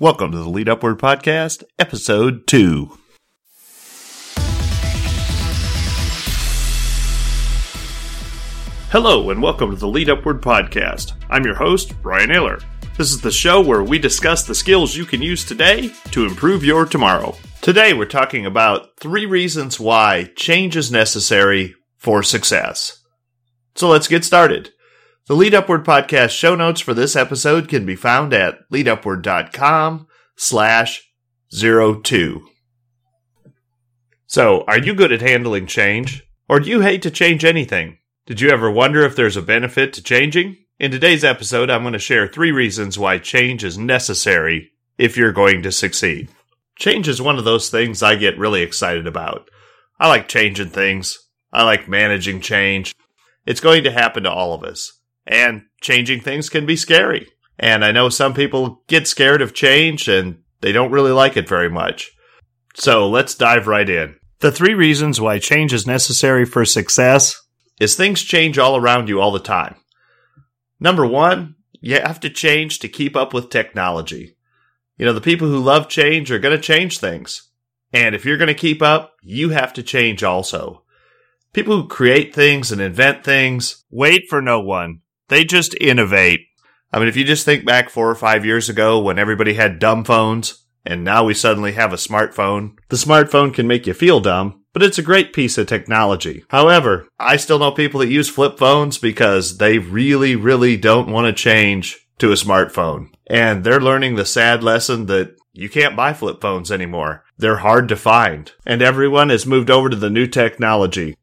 Welcome to the Lead Upward Podcast, Episode 2. Hello and welcome to the Lead Upward Podcast. I'm your host, Brian Ayler. This is the show where we discuss the skills you can use today to improve your tomorrow. Today we're talking about 3 reasons why change is necessary for success. So let's get started. The Lead Upward Podcast show notes for this episode can be found at leadupward.com/02. So, are you good at handling change? Or do you hate to change anything? Did you ever wonder if there's a benefit to changing? In today's episode, I'm going to share 3 reasons why change is necessary if you're going to succeed. Change is one of those things I get really excited about. I like changing things. I like managing change. It's going to happen to all of us. And changing things can be scary. And I know some people get scared of change and they don't really like it very much. So let's dive right in. The 3 reasons why change is necessary for success is things change all around you all the time. Number 1, you have to change to keep up with technology. You know, the people who love change are going to change things. And if you're going to keep up, you have to change also. People who create things and invent things wait for no one. They just innovate. I mean, if you just think back 4 or 5 years ago when everybody had dumb phones, and now we suddenly have a smartphone. The smartphone can make you feel dumb, but it's a great piece of technology. However, I still know people that use flip phones because they really, really don't want to change to a smartphone. And they're learning the sad lesson that you can't buy flip phones anymore. They're hard to find. And everyone has moved over to the new technology.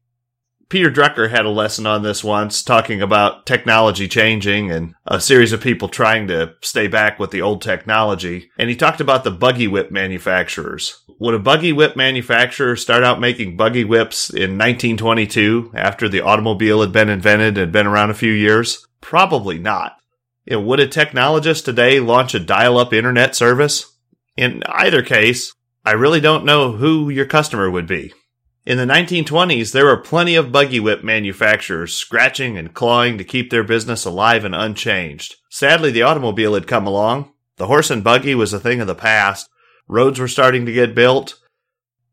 Peter Drucker had a lesson on this once, talking about technology changing and a series of people trying to stay back with the old technology. And he talked about the buggy whip manufacturers. Would a buggy whip manufacturer start out making buggy whips in 1922 after the automobile had been invented and been around a few years? Probably not. You know, would a technologist today launch a dial-up internet service? In either case, I really don't know who your customer would be. In the 1920s, there were plenty of buggy whip manufacturers scratching and clawing to keep their business alive and unchanged. Sadly, the automobile had come along. The horse and buggy was a thing of the past. Roads were starting to get built,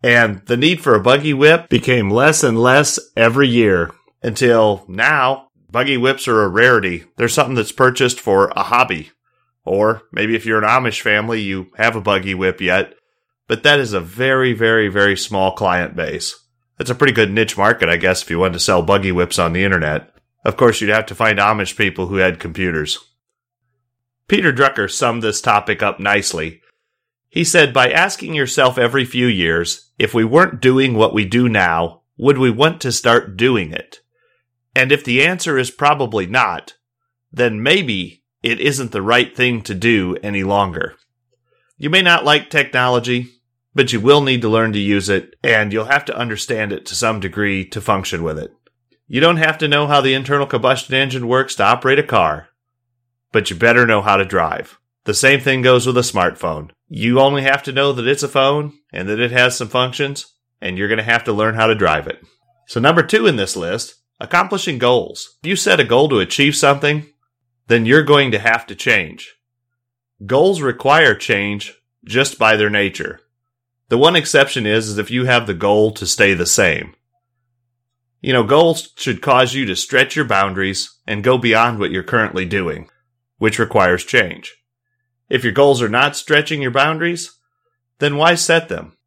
and the need for a buggy whip became less and less every year. Until now, buggy whips are a rarity. They're something that's purchased for a hobby. Or maybe if you're an Amish family, you have a buggy whip yet. But that is a very, very, very small client base. That's a pretty good niche market, I guess, if you wanted to sell buggy whips on the internet. Of course, you'd have to find Amish people who had computers. Peter Drucker summed this topic up nicely. He said, by asking yourself every few years, if we weren't doing what we do now, would we want to start doing it? And if the answer is probably not, then maybe it isn't the right thing to do any longer. You may not like technology, but you will need to learn to use it, and you'll have to understand it to some degree to function with it. You don't have to know how the internal combustion engine works to operate a car, but you better know how to drive. The same thing goes with a smartphone. You only have to know that it's a phone and that it has some functions, and you're going to have to learn how to drive it. So number 2 in this list, accomplishing goals. If you set a goal to achieve something, then you're going to have to change. Goals require change just by their nature. The one exception is if you have the goal to stay the same. You know, goals should cause you to stretch your boundaries and go beyond what you're currently doing, which requires change. If your goals are not stretching your boundaries, then why set them?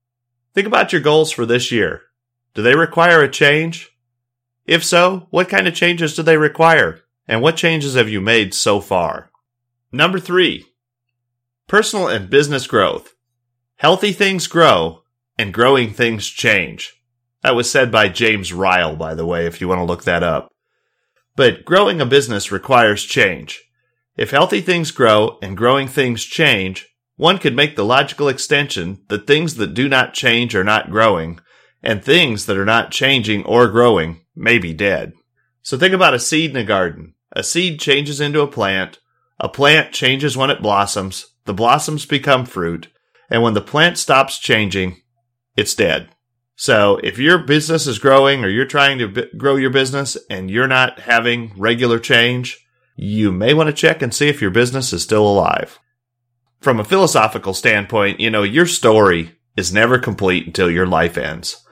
Think about your goals for this year. Do they require a change? If so, what kind of changes do they require? And what changes have you made so far? Number 3. Personal and business growth. Healthy things grow, and growing things change. That was said by James Ryle, by the way, if you want to look that up. But growing a business requires change. If healthy things grow and growing things change, one could make the logical extension that things that do not change are not growing, and things that are not changing or growing may be dead. So think about a seed in a garden. A seed changes into a plant. A plant changes when it blossoms. The blossoms become fruit, and when the plant stops changing, it's dead. So if your business is growing or you're trying to grow your business and you're not having regular change, you may want to check and see if your business is still alive. from a philosophical standpoint, you know, your story is never complete until your life ends.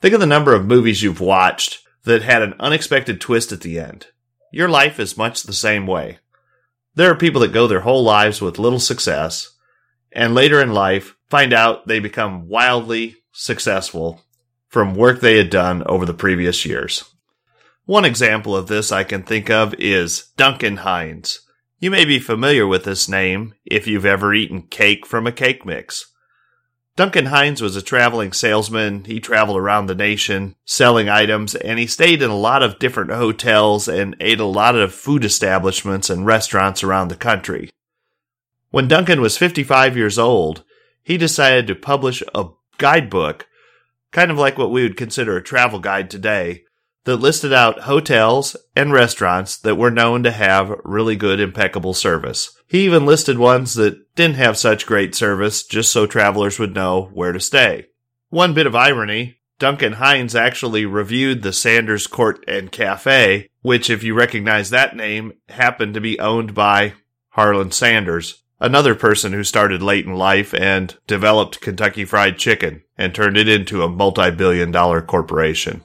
Think of the number of movies you've watched that had an unexpected twist at the end. Your life is much the same way. There are people that go their whole lives with little success, and later in life find out they become wildly successful from work they had done over the previous years. One example of this I can think of is Duncan Hines. You may be familiar with this name if you've ever eaten cake from a cake mix. Duncan Hines was a traveling salesman. He traveled around the nation selling items, and he stayed in a lot of different hotels and ate a lot of food establishments and restaurants around the country. When Duncan was 55 years old, he decided to publish a guidebook, kind of like what we would consider a travel guide today, that listed out hotels and restaurants that were known to have really good, impeccable service. He even listed ones that didn't have such great service, just so travelers would know where to stay. One bit of irony, Duncan Hines actually reviewed the Sanders Court and Cafe, which, if you recognize that name, happened to be owned by Harlan Sanders, another person who started late in life and developed Kentucky Fried Chicken and turned it into a multi-billion-dollar corporation.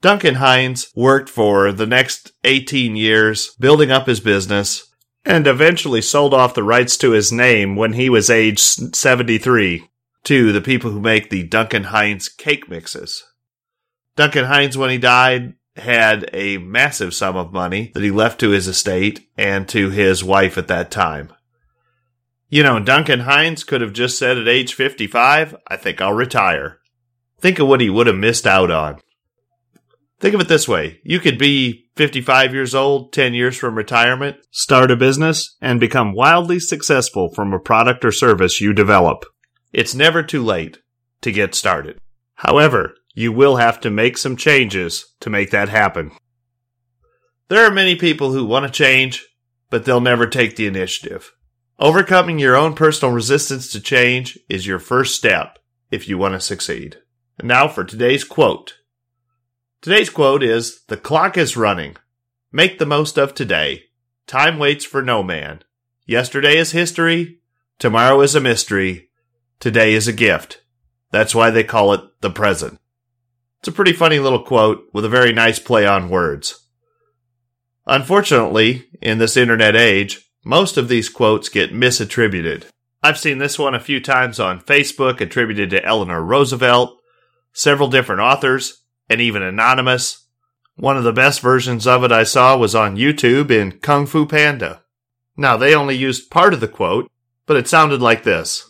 Duncan Hines worked for the next 18 years, building up his business, and eventually sold off the rights to his name when he was age 73 to the people who make the Duncan Hines cake mixes. Duncan Hines, when he died, had a massive sum of money that he left to his estate and to his wife at that time. You know, Duncan Hines could have just said at age 55, "I think I'll retire." Think of what he would have missed out on. Think of it this way. You could be 55 years old, 10 years from retirement, start a business, and become wildly successful from a product or service you develop. It's never too late to get started. However, you will have to make some changes to make that happen. There are many people who want to change, but they'll never take the initiative. Overcoming your own personal resistance to change is your first step if you want to succeed. And now for today's quote. Today's quote is, "The clock is running. Make the most of today. Time waits for no man. Yesterday is history. Tomorrow is a mystery. Today is a gift. That's why they call it the present." It's a pretty funny little quote with a very nice play on words. Unfortunately, in this internet age, most of these quotes get misattributed. I've seen this one a few times on Facebook, attributed to Eleanor Roosevelt, several different authors, and even anonymous. One of the best versions of it I saw was on YouTube in Kung Fu Panda. Now, they only used part of the quote, but it sounded like this.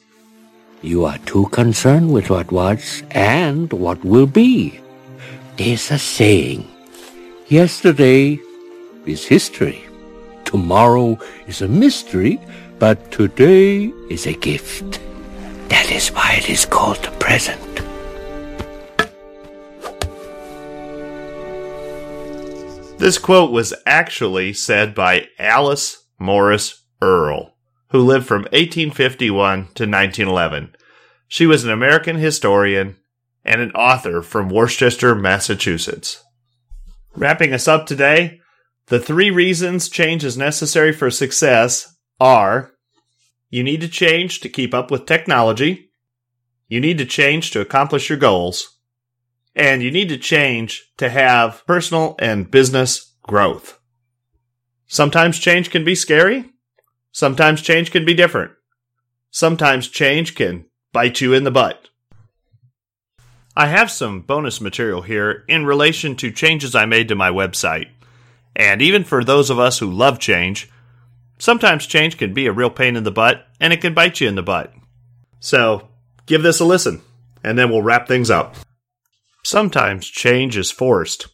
"You are too concerned with what was and what will be. There's a saying, yesterday is history. Tomorrow is a mystery, but today is a gift. That is why it is called the present." This quote was actually said by Alice Morris Earle, who lived from 1851 to 1911. She was an American historian and an author from Worcester, Massachusetts. Wrapping us up today, the 3 reasons change is necessary for success are: you need to change to keep up with technology, you need to change to accomplish your goals, and you need to change to have personal and business growth. Sometimes change can be scary. Sometimes change can be different. Sometimes change can bite you in the butt. I have some bonus material here in relation to changes I made to my website. And even for those of us who love change, sometimes change can be a real pain in the butt, and it can bite you in the butt. So give this a listen, and then we'll wrap things up. Sometimes change is forced.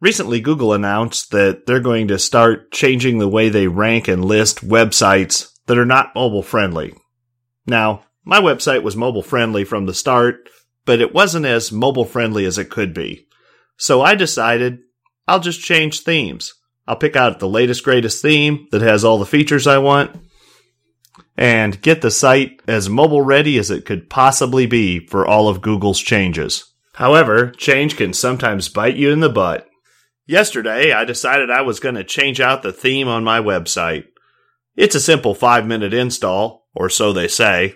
Recently, Google announced that they're going to start changing the way they rank and list websites that are not mobile-friendly. Now, my website was mobile-friendly from the start, but it wasn't as mobile-friendly as it could be. So I decided I'll just change themes. I'll pick out the latest, greatest theme that has all the features I want and get the site as mobile-ready as it could possibly be for all of Google's changes. However, change can sometimes bite you in the butt. Yesterday, I decided I was going to change out the theme on my website. It's a simple 5-minute install, or so they say,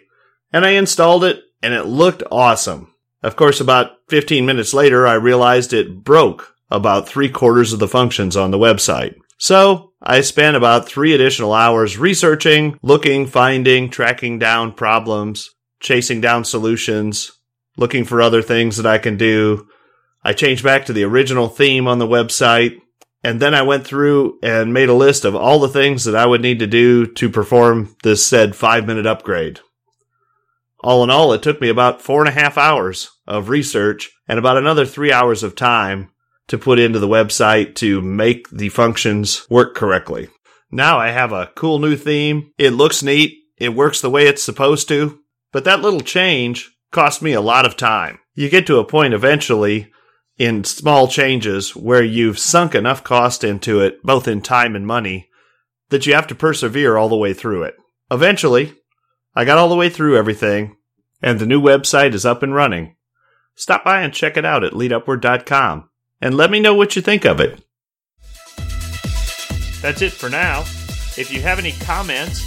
and I installed it, and it looked awesome. Of course, about 15 minutes later, I realized it broke about 3/4 of the functions on the website. So I spent about 3 additional hours researching, looking, finding, tracking down problems, chasing down solutions, looking for other things that I can do. I changed back to the original theme on the website, and then I went through and made a list of all the things that I would need to do to perform this said 5-minute upgrade. All in all, it took me about 4.5 hours of research and about another 3 hours of time to put into the website to make the functions work correctly. Now I have a cool new theme. It looks neat. It works the way it's supposed to. But that little change cost me a lot of time. You get to a point eventually in small changes where you've sunk enough cost into it, both in time and money, that you have to persevere all the way through it. Eventually, I got all the way through everything, and the new website is up and running. Stop by and check it out at leadupward.com, and let me know what you think of it. That's it for now. If you have any comments,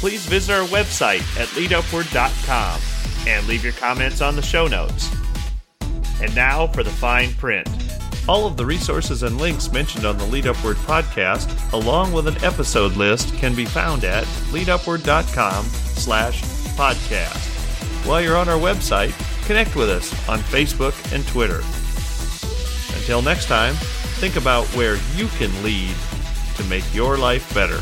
please visit our website at leadupward.com and leave your comments on the show notes. And now for the fine print. All of the resources and links mentioned on the Lead Upward podcast, along with an episode list, can be found at leadupward.com/podcast. While you're on our website, connect with us on Facebook and Twitter. Until next time, think about where you can lead to make your life better.